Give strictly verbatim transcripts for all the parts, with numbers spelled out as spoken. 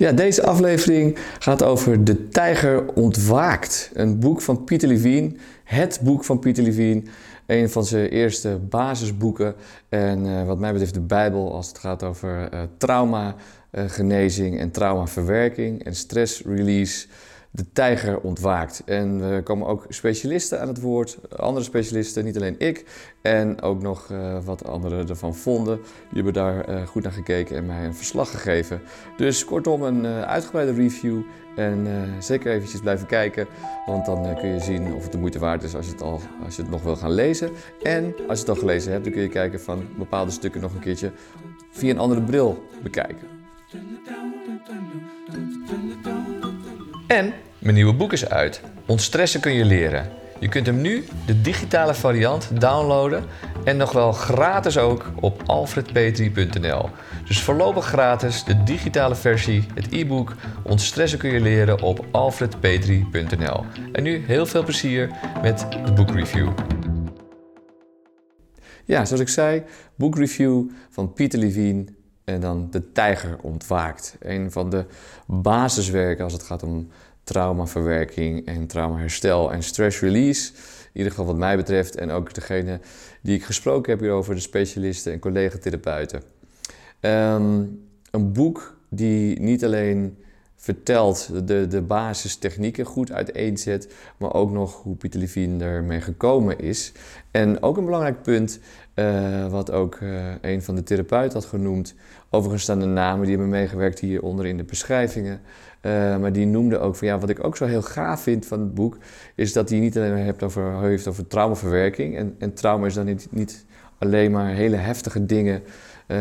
Ja, deze aflevering gaat over De Tijger Ontwaakt. Een boek van Peter Levine. Het boek van Peter Levine. Een van zijn eerste basisboeken. En uh, wat mij betreft de Bijbel als het gaat over uh, traumagenezing en traumaverwerking en stressrelease. De Tijger Ontwaakt. En er komen ook specialisten aan het woord, andere specialisten, niet alleen ik. En ook nog uh, wat anderen ervan vonden. Die hebben daar uh, goed naar gekeken en mij een verslag gegeven. Dus kortom, een uh, uitgebreide review. En uh, zeker eventjes blijven kijken, want dan uh, kun je zien of het de moeite waard is als je, het al, als je het nog wil gaan lezen. En als je het al gelezen hebt, dan kun je kijken van bepaalde stukken nog een keertje via een andere bril bekijken. En mijn nieuwe boek is uit. Ontstressen kun je leren. Je kunt hem nu, de digitale variant, downloaden. En nog wel gratis ook op Alfred Petri punt n l. Dus voorlopig gratis de digitale versie, het e-book Ontstressen kun je leren op Alfred Petri punt n l. En nu heel veel plezier met de boekreview. Ja, zoals ik zei, boekreview van Peter Levine. En dan De Tijger Ontwaakt. Een van de basiswerken als het gaat om traumaverwerking en traumaherstel en stress release. In ieder geval wat mij betreft. En ook degene die ik gesproken heb hierover, de specialisten en collega-therapeuten. Um, een boek die niet alleen vertelt de, de basistechnieken goed uiteenzet, maar ook nog hoe Peter Levine ermee gekomen is. En ook een belangrijk punt, uh, wat ook uh, een van de therapeuten had genoemd. Overigens staan de namen die hebben meegewerkt hieronder in de beschrijvingen. Uh, maar die noemde ook van ja, wat ik ook zo heel gaaf vind van het boek, is dat hij niet alleen heeft over, heeft over traumaverwerking. En, en trauma is dan niet, niet alleen maar hele heftige dingen. Uh,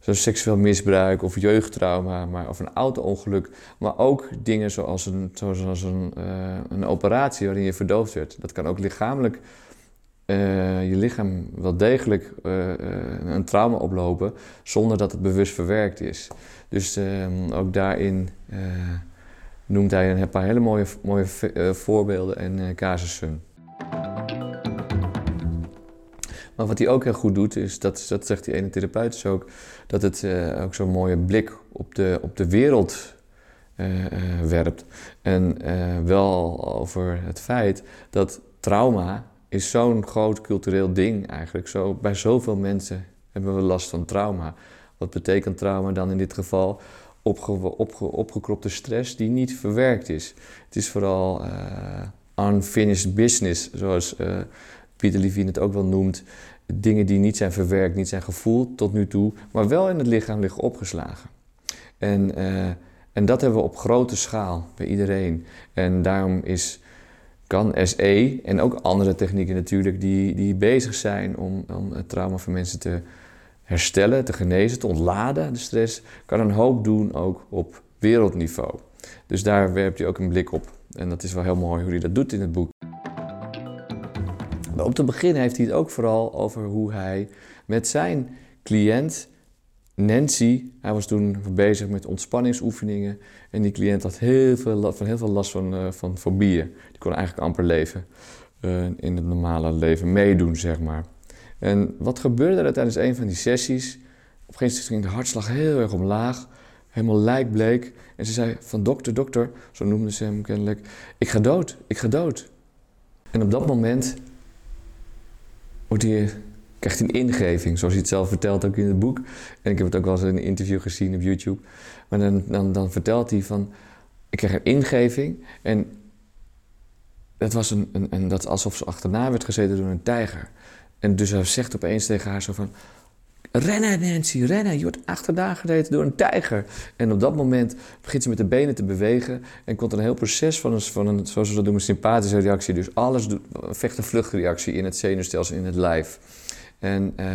Zoals seksueel misbruik of jeugdtrauma maar, of een auto-ongeluk. Maar ook dingen zoals, een, zoals een, uh, een operatie waarin je verdoofd werd. Dat kan ook lichamelijk, uh, je lichaam wel degelijk uh, uh, een trauma oplopen zonder dat het bewust verwerkt is. Dus uh, ook daarin uh, noemt hij een paar hele mooie, mooie uh, voorbeelden en uh, casussen. Maar wat hij ook heel goed doet, is dat, dat zegt die ene therapeut dus ook, dat het uh, ook zo'n mooie blik op de, op de wereld uh, uh, werpt. En uh, wel over het feit dat trauma is zo'n groot cultureel ding eigenlijk. Zo, bij zoveel mensen hebben we last van trauma. Wat betekent trauma dan in dit geval? Opge, opge, opgekropte stress die niet verwerkt is. Het is vooral uh, unfinished business, zoals Uh, Peter Levine het ook wel noemt, dingen die niet zijn verwerkt, niet zijn gevoeld tot nu toe, maar wel in het lichaam liggen opgeslagen. En, uh, en dat hebben we op grote schaal bij iedereen. En daarom is, kan S E en ook andere technieken natuurlijk die, die bezig zijn om, om het trauma van mensen te herstellen, te genezen, te ontladen, de stress, kan een hoop doen ook op wereldniveau. Dus daar werpt hij ook een blik op. En dat is wel heel mooi hoe hij dat doet in het boek. Om te beginnen heeft hij het ook vooral over hoe hij met zijn cliënt Nancy, hij was toen bezig met ontspanningsoefeningen en die cliënt had heel veel, van heel veel last van, uh, van fobieën. Die kon eigenlijk amper leven, uh, in het normale leven meedoen, zeg maar. En wat gebeurde er tijdens een van die sessies? Op een gegeven moment ging de hartslag heel erg omlaag, helemaal lijkbleek. En ze zei van dokter, dokter, zo noemde ze hem kennelijk, ik ga dood, ik ga dood. En op dat moment Hij krijgt een ingeving, zoals hij het zelf vertelt ook in het boek. En ik heb het ook wel eens in een interview gezien op YouTube. Maar dan, dan, dan vertelt hij van, ik krijg een ingeving. En dat was een, een, een, dat alsof ze achterna werd gezeten door een tijger. En dus hij zegt opeens tegen haar zo van, rennen Nancy, rennen. Je wordt achterna gereden door een tijger. En op dat moment begint ze met de benen te bewegen. En komt er een heel proces van een, van een zoals we dat doen, een sympathische reactie. Dus alles, een vecht-en-vluchtreactie in het zenuwstelsel, in het lijf. En uh,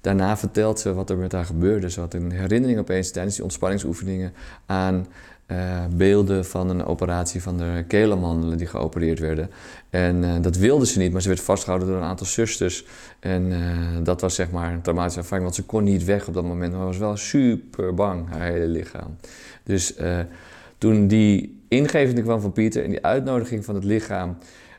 daarna vertelt ze wat er met haar gebeurde. Ze had een herinnering opeens tijdens die ontspanningsoefeningen aan uh, beelden van een operatie van de keelmandelen die geopereerd werden. En uh, dat wilde ze niet, maar ze werd vastgehouden door een aantal zusters. En uh, dat was zeg maar een traumatische ervaring, want ze kon niet weg op dat moment. Maar was wel super bang, haar hele lichaam. Dus uh, toen die ingeving kwam van Pieter en die uitnodiging van het lichaam,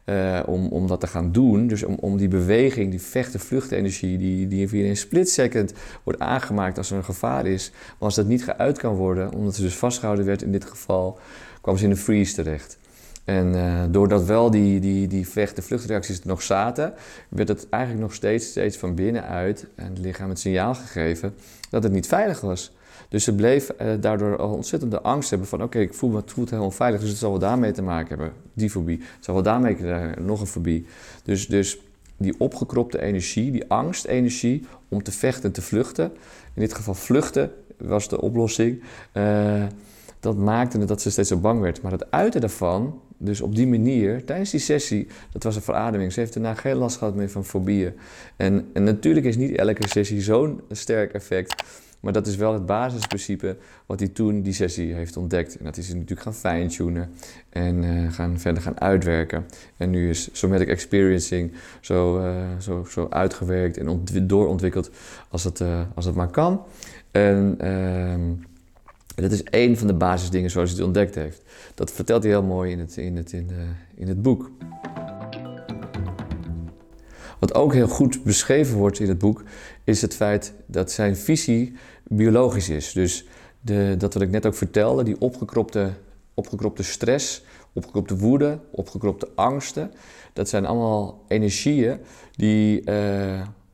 Uh, om, om dat te gaan doen. Dus om, om die beweging, die vechten-vluchtenergie, die, die via een split second wordt aangemaakt als er een gevaar is. Maar als dat niet geuit kan worden, omdat ze dus vastgehouden werd in dit geval, kwam ze in een freeze terecht. En uh, doordat wel die, die, die vechten-vluchtreacties er nog zaten, werd het eigenlijk nog steeds, steeds van binnenuit en het lichaam het signaal gegeven dat het niet veilig was. Dus ze bleef eh, daardoor al ontzettende angst hebben van... oké, okay, ik voel me het voelt heel onveilig, dus het zal wel daarmee te maken hebben. Die fobie. Het zal wel daarmee krijgen, nog een fobie. Dus, dus die opgekropte energie, die angstenergie om te vechten en te vluchten... in dit geval vluchten was de oplossing. Uh, dat maakte dat ze steeds zo bang werd. Maar het uiten daarvan, dus op die manier, tijdens die sessie... dat was een verademing. Ze heeft daarna geen last gehad meer van fobieën. En, en natuurlijk is niet elke sessie zo'n sterk effect... Maar dat is wel het basisprincipe wat hij toen die sessie heeft ontdekt. En dat is hij natuurlijk gaan fine-tunen en uh, gaan verder gaan uitwerken. En nu is Somatic Experiencing zo, uh, zo, zo uitgewerkt en ontw- doorontwikkeld als het, uh, als het maar kan. En uh, dat is één van de basisdingen zoals hij het ontdekt heeft. Dat vertelt hij heel mooi in het, in het, in, uh, in het boek. Wat ook heel goed beschreven wordt in het boek, is het feit dat zijn visie biologisch is. Dus de, dat wat ik net ook vertelde, die opgekropte, opgekropte stress, opgekropte woede, opgekropte angsten, dat zijn allemaal energieën die uh,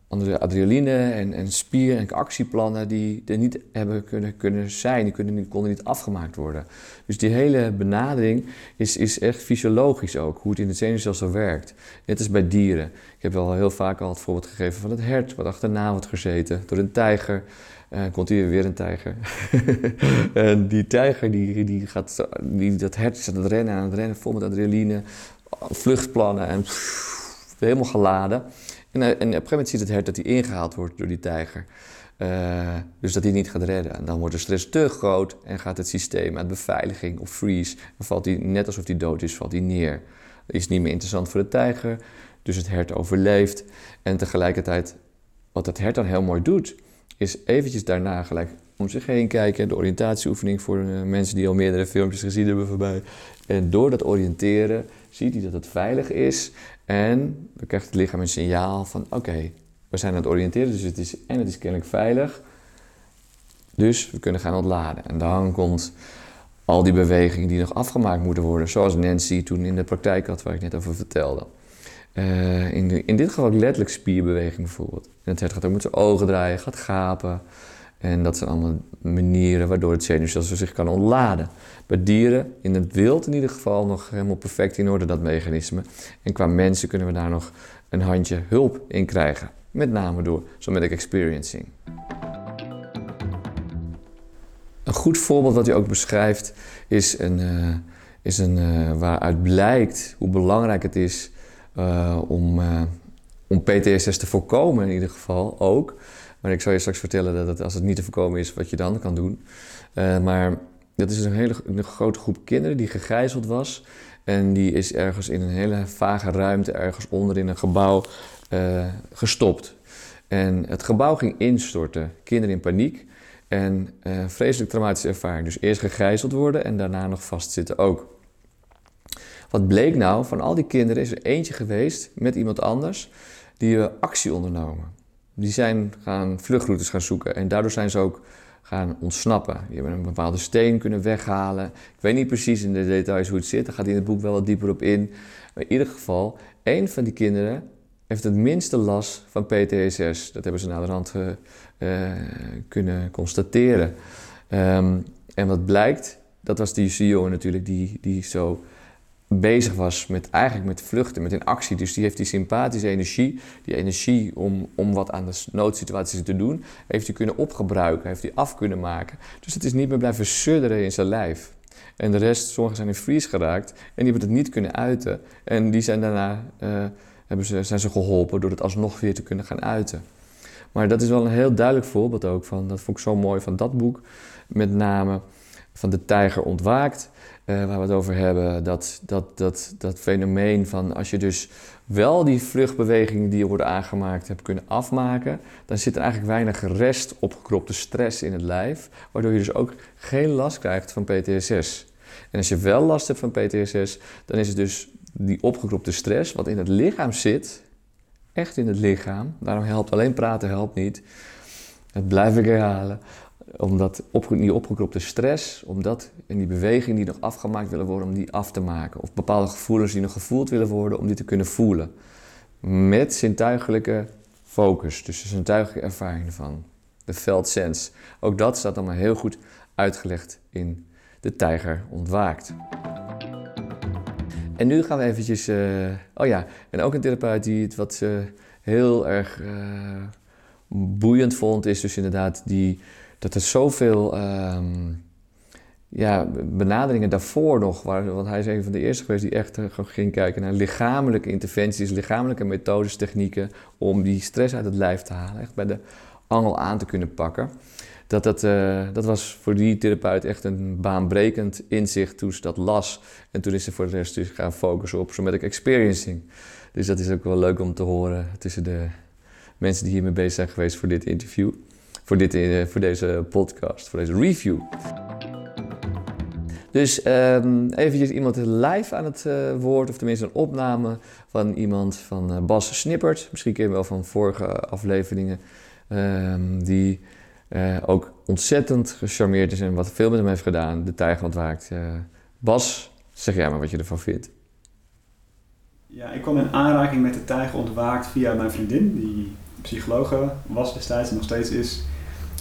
andere adrenaline en, en spier- en actieplannen die er niet hebben kunnen, kunnen zijn, die kunnen niet, konden niet afgemaakt worden. Dus die hele benadering is, is echt fysiologisch ook, hoe het in het zenuwstelsel werkt. Net als bij dieren. Ik heb wel heel vaak al het voorbeeld gegeven van het hert, wat achterna wordt gezeten door een tijger. Uh, komt hier weer een tijger. En die tijger, die, die gaat, die, dat hert is aan het rennen, aan het rennen, vol met adrenaline, vluchtplannen en pff, helemaal geladen. En op een gegeven moment ziet het hert dat hij ingehaald wordt door die tijger. Uh, dus dat hij niet gaat redden. En dan wordt de stress te groot en gaat het systeem uit beveiliging of freeze. En valt hij, net alsof hij dood is, valt hij neer. Dat is niet meer interessant voor de tijger. Dus het hert overleeft. En tegelijkertijd, wat het hert dan heel mooi doet, is eventjes daarna gelijk om zich heen kijken. De oriëntatieoefening voor mensen die al meerdere filmpjes gezien hebben voorbij. En door dat oriënteren ziet hij dat het veilig is. En dan krijgt het lichaam een signaal van, oké, okay, we zijn aan het oriënteren dus het is, en het is kennelijk veilig. Dus we kunnen gaan ontladen. En dan komt al die bewegingen die nog afgemaakt moeten worden. Zoals Nancy toen in de praktijk had, waar ik net over vertelde. Uh, in, de, in dit geval letterlijk spierbeweging bijvoorbeeld. En het hert gaat ook met zijn ogen draaien, gaat gapen. En dat zijn allemaal manieren waardoor het zenuwstelsel zich kan ontladen. Bij dieren, in het wild in ieder geval, nog helemaal perfect in orde, dat mechanisme. En qua mensen kunnen we daar nog een handje hulp in krijgen. Met name door Somatic Experiencing. Een goed voorbeeld wat hij ook beschrijft is, een, uh, is een, uh, waaruit blijkt hoe belangrijk het is uh, om, uh, om P T S S te voorkomen in ieder geval ook. Maar ik zal je straks vertellen dat het, als het niet te voorkomen is, wat je dan kan doen. Uh, maar dat is een hele een grote groep kinderen die gegijzeld was. En die is ergens in een hele vage ruimte, ergens onder in een gebouw, uh, gestopt. En het gebouw ging instorten. Kinderen in paniek en uh, vreselijk traumatische ervaring. Dus eerst gegijzeld worden en daarna nog vastzitten ook. Wat bleek nou? Van al die kinderen is er eentje geweest met iemand anders die uh, actie ondernomen. Die zijn gaan vluchtroutes gaan zoeken en daardoor zijn ze ook gaan ontsnappen. Die hebben een bepaalde steen kunnen weghalen. Ik weet niet precies in de details hoe het zit, daar gaat hij in het boek wel wat dieper op in. Maar in ieder geval, één van die kinderen heeft het minste last van P T S S. Dat hebben ze naderhand uh, uh, kunnen constateren. Um, en wat blijkt, dat was die jongen natuurlijk die, die zo... bezig was met eigenlijk met vluchten, met een actie. Dus die heeft die sympathische energie, die energie om, om wat aan de noodsituaties te doen, heeft hij kunnen opgebruiken, heeft hij af kunnen maken. Dus het is niet meer blijven sudderen in zijn lijf. En de rest, sommigen zijn in freeze geraakt en die hebben het niet kunnen uiten. En die zijn daarna uh, hebben ze, zijn ze geholpen door het alsnog weer te kunnen gaan uiten. Maar dat is wel een heel duidelijk voorbeeld ook van, dat vond ik zo mooi van dat boek, met name van De Tijger Ontwaakt. Uh, waar we het over hebben, dat, dat, dat, dat fenomeen van als je dus wel die vluchtbewegingen die je worden aangemaakt hebt kunnen afmaken, dan zit er eigenlijk weinig rest opgekropte stress in het lijf, waardoor je dus ook geen last krijgt van P T S S. En als je wel last hebt van P T S S, dan is het dus die opgekropte stress, wat in het lichaam zit, echt in het lichaam, daarom helpt alleen praten helpt niet, dat blijf ik herhalen, omdat op, die opgekropte stress, om dat en die beweging die nog afgemaakt willen worden, om die af te maken. Of bepaalde gevoelens die nog gevoeld willen worden, om die te kunnen voelen. Met zintuigelijke focus, dus de zintuigelijke ervaring van de felt sense. Ook dat staat allemaal heel goed uitgelegd in De Tijger Ontwaakt. En nu gaan we eventjes, uh, oh ja, en ook een therapeut die het wat uh, heel erg uh, boeiend vond, is dus inderdaad die, dat er zoveel um, ja, benaderingen daarvoor nog waren, want hij is een van de eerste geweest die echt uh, ging kijken naar lichamelijke interventies, lichamelijke methodes, technieken om die stress uit het lijf te halen, echt bij de angel aan te kunnen pakken. Dat, dat, uh, dat was voor die therapeut echt een baanbrekend inzicht toen ze dat las. En toen is ze voor de rest dus gaan focussen op Somatic Experiencing. Dus dat is ook wel leuk om te horen tussen de mensen die hiermee bezig zijn geweest voor dit interview. Voor, dit, uh, voor deze podcast, voor deze review. Dus um, eventjes iemand live aan het uh, woord, of tenminste een opname van iemand van uh, Bas Snippert. Misschien ken je wel van vorige afleveringen. Um, die... Uh, ook ontzettend gecharmeerd is en wat veel met hem heeft gedaan, De Tijger Ontwaakt. Uh, Bas, zeg jij maar wat je ervan vindt. Ja, ik kwam in aanraking met De Tijger Ontwaakt via mijn vriendin, die psychologe was destijds en nog steeds is.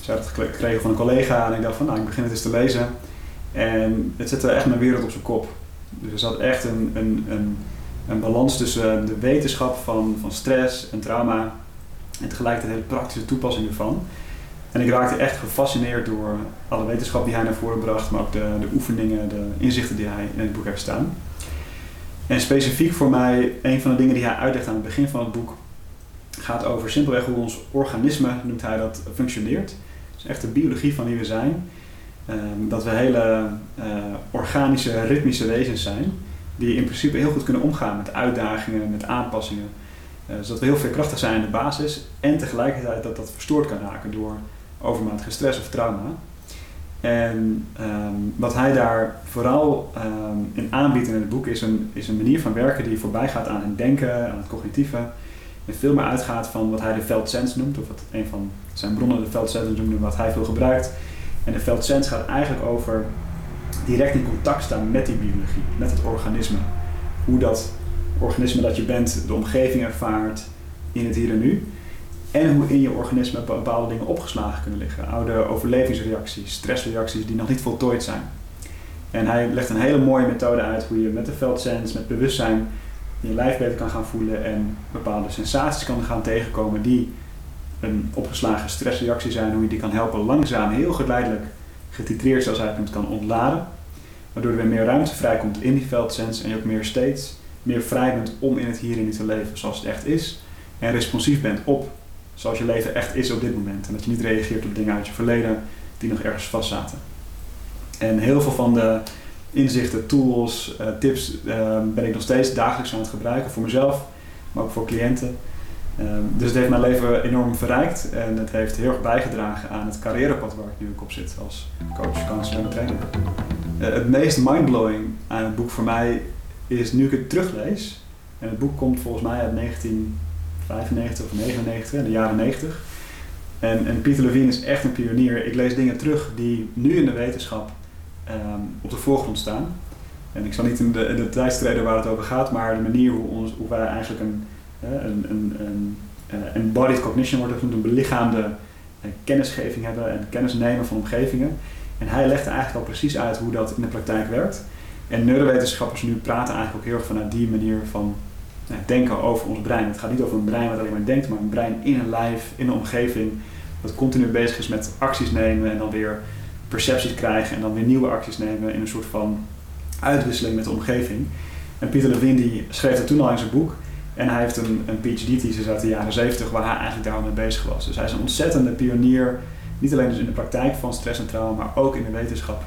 Ze had het gekregen van een collega en ik dacht van, nou, ik begin het eens te lezen. En het zette echt mijn wereld op zijn kop. Dus er zat echt een, een, een, een balans tussen de wetenschap van, van stress en trauma en tegelijkertijd de hele praktische toepassing ervan. En ik raakte echt gefascineerd door alle wetenschap die hij naar voren bracht, maar ook de, de oefeningen, de inzichten die hij in het boek heeft staan. En specifiek voor mij, een van de dingen die hij uitlegt aan het begin van het boek, gaat over simpelweg hoe ons organisme, noemt hij dat, functioneert. Dus echt de biologie van wie we zijn. Um, dat we hele uh, organische, ritmische wezens zijn, die in principe heel goed kunnen omgaan met uitdagingen, met aanpassingen. Uh, zodat we heel veerkrachtig zijn in de basis en tegelijkertijd dat dat verstoord kan raken door overmatige stress of trauma. En um, wat hij daar vooral um, in aanbiedt in het boek is een, is een manier van werken die voorbij gaat aan het denken, aan het cognitieve. En veel meer uitgaat van wat hij de felt sense noemt, of wat een van zijn bronnen de felt sense noemt, wat hij veel gebruikt. En de felt sense gaat eigenlijk over direct in contact staan met die biologie, met het organisme. Hoe dat organisme dat je bent de omgeving ervaart in het hier en nu. En hoe in je organisme bepaalde dingen opgeslagen kunnen liggen. Oude overlevingsreacties, stressreacties die nog niet voltooid zijn. En hij legt een hele mooie methode uit hoe je met de felt sense, met bewustzijn, je lijf beter kan gaan voelen en bepaalde sensaties kan gaan tegenkomen die een opgeslagen stressreactie zijn. Hoe je die kan helpen langzaam, heel geleidelijk, getitreerd zoals hij het noemt, kan ontladen. Waardoor er weer meer ruimte vrijkomt in die felt sense en je ook meer steeds meer vrij bent om in het hier en nu te leven zoals het echt is. En responsief bent op zoals je leven echt is op dit moment. En dat je niet reageert op dingen uit je verleden die nog ergens vast zaten. En heel veel van de inzichten, tools, uh, tips uh, ben ik nog steeds dagelijks aan het gebruiken. Voor mezelf, maar ook voor cliënten. Uh, dus het heeft mijn leven enorm verrijkt. En het heeft heel erg bijgedragen aan het carrièrepad waar ik nu ook op zit. Als coach, counselor en trainer. Uh, het meest mindblowing aan het boek voor mij is nu ik het teruglees. En het boek komt volgens mij uit negentien vijfennegentig of negenennegentig, in de jaren negentig. En, en Peter Levine is echt een pionier. Ik lees dingen terug die nu in de wetenschap um, op de voorgrond staan. En ik zal niet in de, in de tijd treden waar het over gaat, maar de manier hoe, ons, hoe wij eigenlijk een, een, een, een, een embodied cognition wordt genoemd, een belichaamde een kennisgeving hebben en kennis nemen van omgevingen. En hij legt eigenlijk al precies uit hoe dat in de praktijk werkt. En neurowetenschappers nu praten eigenlijk ook heel erg vanuit die manier van Nou, denken over ons brein. Het gaat niet over een brein wat alleen maar denkt, maar een brein in een lijf, in een omgeving, dat continu bezig is met acties nemen en dan weer percepties krijgen en dan weer nieuwe acties nemen in een soort van uitwisseling met de omgeving. En Peter Levine die schreef dat toen al in zijn boek en hij heeft een, een P H D-thesis uit de jaren zeventig waar hij eigenlijk daarom mee bezig was. Dus hij is een ontzettende pionier, niet alleen dus in de praktijk van stress en trauma, maar ook in de wetenschap,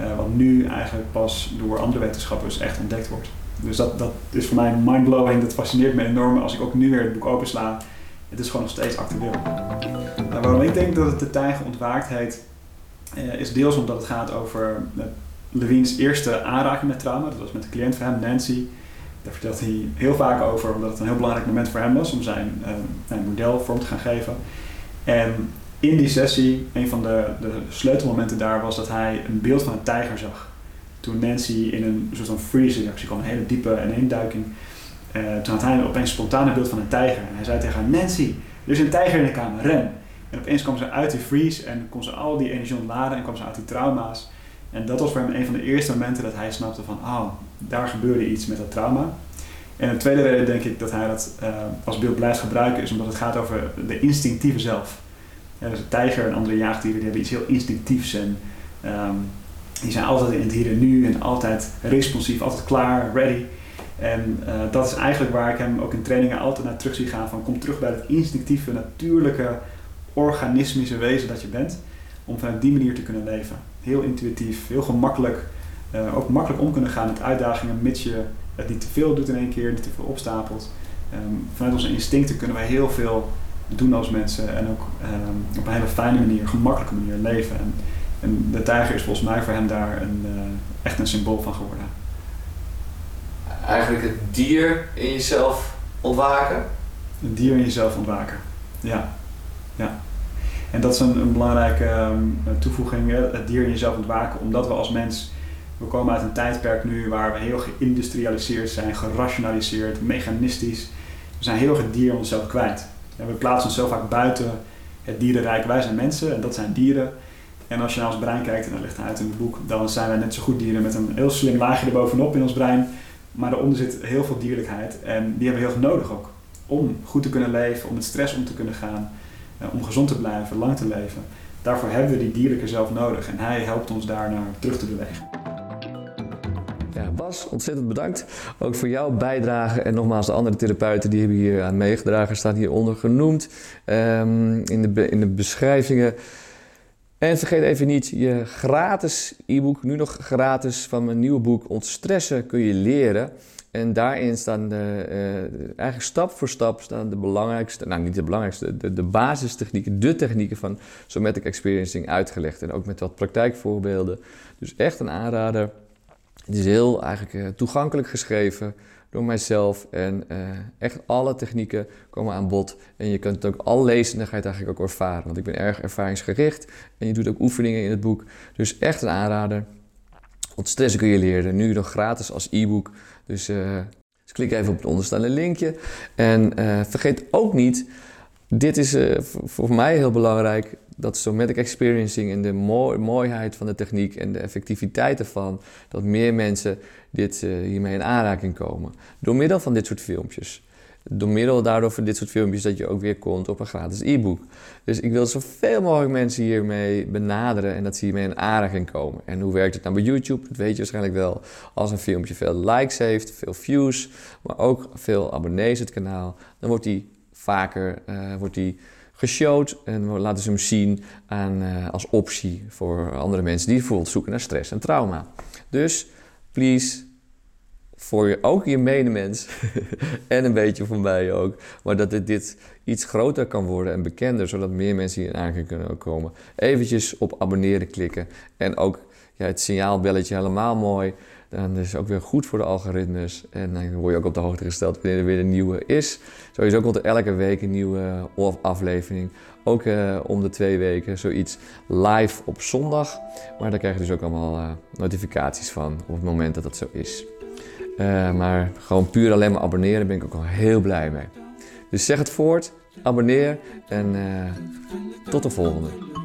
uh, wat nu eigenlijk pas door andere wetenschappers echt ontdekt wordt. Dus dat, dat is voor mij mindblowing, dat fascineert me enorm. Als ik ook nu weer het boek opensla, het is gewoon nog steeds actueel. Nou, waarom ik denk dat het De Tijger Ontwaakt heet, eh, is deels omdat het gaat over eh, Levine's eerste aanraking met trauma. Dat was met een cliënt van hem, Nancy. Daar vertelt hij heel vaak over, omdat het een heel belangrijk moment voor hem was om zijn, uh, zijn model vorm te gaan geven. En in die sessie, een van de, de sleutelmomenten daar was dat hij een beeld van een tijger zag. Toen Nancy in een soort van freeze-reactie kwam, een hele diepe ineenduiking. Uh, toen had hij opeens spontaan een beeld van een tijger. En hij zei tegen haar, Nancy, er is een tijger in de kamer, ren. En opeens kwam ze uit die freeze en kon ze al die energie ontladen en kwam ze uit die trauma's. En dat was voor hem een van de eerste momenten dat hij snapte van, oh, daar gebeurde iets met dat trauma. En een tweede reden denk ik dat hij dat uh, als beeld blijft gebruiken is omdat het gaat over de instinctieve zelf. Ja, dus een tijger en andere jaagdieren die hebben iets heel instinctiefs en um, die zijn altijd in het hier en nu en altijd responsief, altijd klaar, ready. En uh, dat is eigenlijk waar ik hem ook in trainingen altijd naar terug zie gaan van kom terug bij het instinctieve, natuurlijke, organismische wezen dat je bent. Om vanuit die manier te kunnen leven. Heel intuïtief, heel gemakkelijk, uh, ook makkelijk om kunnen gaan met uitdagingen, mits je het niet te veel doet in één keer, niet te veel opstapelt. Um, vanuit onze instincten kunnen wij heel veel doen als mensen en ook um, op een hele fijne manier, gemakkelijke manier leven. En, en de tijger is volgens mij voor hem daar een, uh, echt een symbool van geworden. Eigenlijk het dier in jezelf ontwaken? Het dier in jezelf ontwaken, ja. ja. En dat is een, een belangrijke um, toevoeging, het dier in jezelf ontwaken, omdat we als mens, we komen uit een tijdperk nu waar we heel geïndustrialiseerd zijn, gerationaliseerd, mechanistisch. We zijn heel erg het dier onszelf kwijt. Ja, we plaatsen ons zo vaak buiten het dierenrijk. Wij zijn mensen en dat zijn dieren. En als je naar ons brein kijkt, en dat ligt uit in het boek, dan zijn wij net zo goed dieren met een heel slim laagje erbovenop in ons brein. Maar daaronder zit heel veel dierlijkheid en die hebben we heel veel nodig ook. Om goed te kunnen leven, om met stress om te kunnen gaan. Om gezond te blijven, lang te leven. Daarvoor hebben we die dierlijke zelf nodig en hij helpt ons daar naar terug te bewegen. Ja, Bas, ontzettend bedankt. Ook voor jouw bijdrage en nogmaals de andere therapeuten die hebben hier aan meegedragen, staan hieronder genoemd um, in, de be- in de beschrijvingen. En vergeet even niet je gratis e-book, nu nog gratis, van mijn nieuwe boek Ontstressen kun je leren. En daarin staan de, uh, eigenlijk stap voor stap staan de belangrijkste, nou niet de belangrijkste, de, de basistechnieken, de technieken van Somatic Experiencing uitgelegd. En ook met wat praktijkvoorbeelden. Dus echt een aanrader. Het is heel eigenlijk uh, toegankelijk geschreven door mijzelf. En uh, echt alle technieken komen aan bod. En je kunt het ook al lezen en dan ga je het eigenlijk ook ervaren. Want ik ben erg ervaringsgericht en je doet ook oefeningen in het boek. Dus echt een aanrader. Ontstressen kun je leren, nu nog gratis als e-book. Dus, uh, dus klik even op het onderstaande linkje. En uh, vergeet ook niet, dit is uh, voor mij heel belangrijk, dat Somatic Experiencing en de mooi, mooiheid van de techniek en de effectiviteit ervan, dat meer mensen dit, uh, hiermee in aanraking komen. Door middel van dit soort filmpjes. Door middel daardoor van dit soort filmpjes dat je ook weer komt op een gratis e-book. Dus ik wil zoveel mogelijk mensen hiermee benaderen en dat ze hiermee in aanraking komen. En hoe werkt het nou bij YouTube? Dat weet je waarschijnlijk wel. Als een filmpje veel likes heeft, veel views, maar ook veel abonnees het kanaal, dan wordt die vaker uh, wordt die geshowd en we laten ze hem zien aan, uh, als optie voor andere mensen die bijvoorbeeld zoeken naar stress en trauma. Dus please... Voor je, ook je medemens en een beetje voor mij ook. Maar dat dit, dit iets groter kan worden en bekender, zodat meer mensen hier aan kunnen komen. Eventjes op abonneren klikken. En ook ja, het signaalbelletje helemaal mooi. Dan is het ook weer goed voor de algoritmes. En dan word je ook op de hoogte gesteld wanneer er weer een nieuwe is. Sowieso komt er elke week een nieuwe aflevering. Ook uh, om de twee weken zoiets live op zondag. Maar daar krijg je dus ook allemaal uh, notificaties van op het moment dat dat zo is. Uh, maar gewoon puur alleen maar abonneren ben ik ook al heel blij mee. Dus zeg het voort, abonneer en uh, tot de volgende.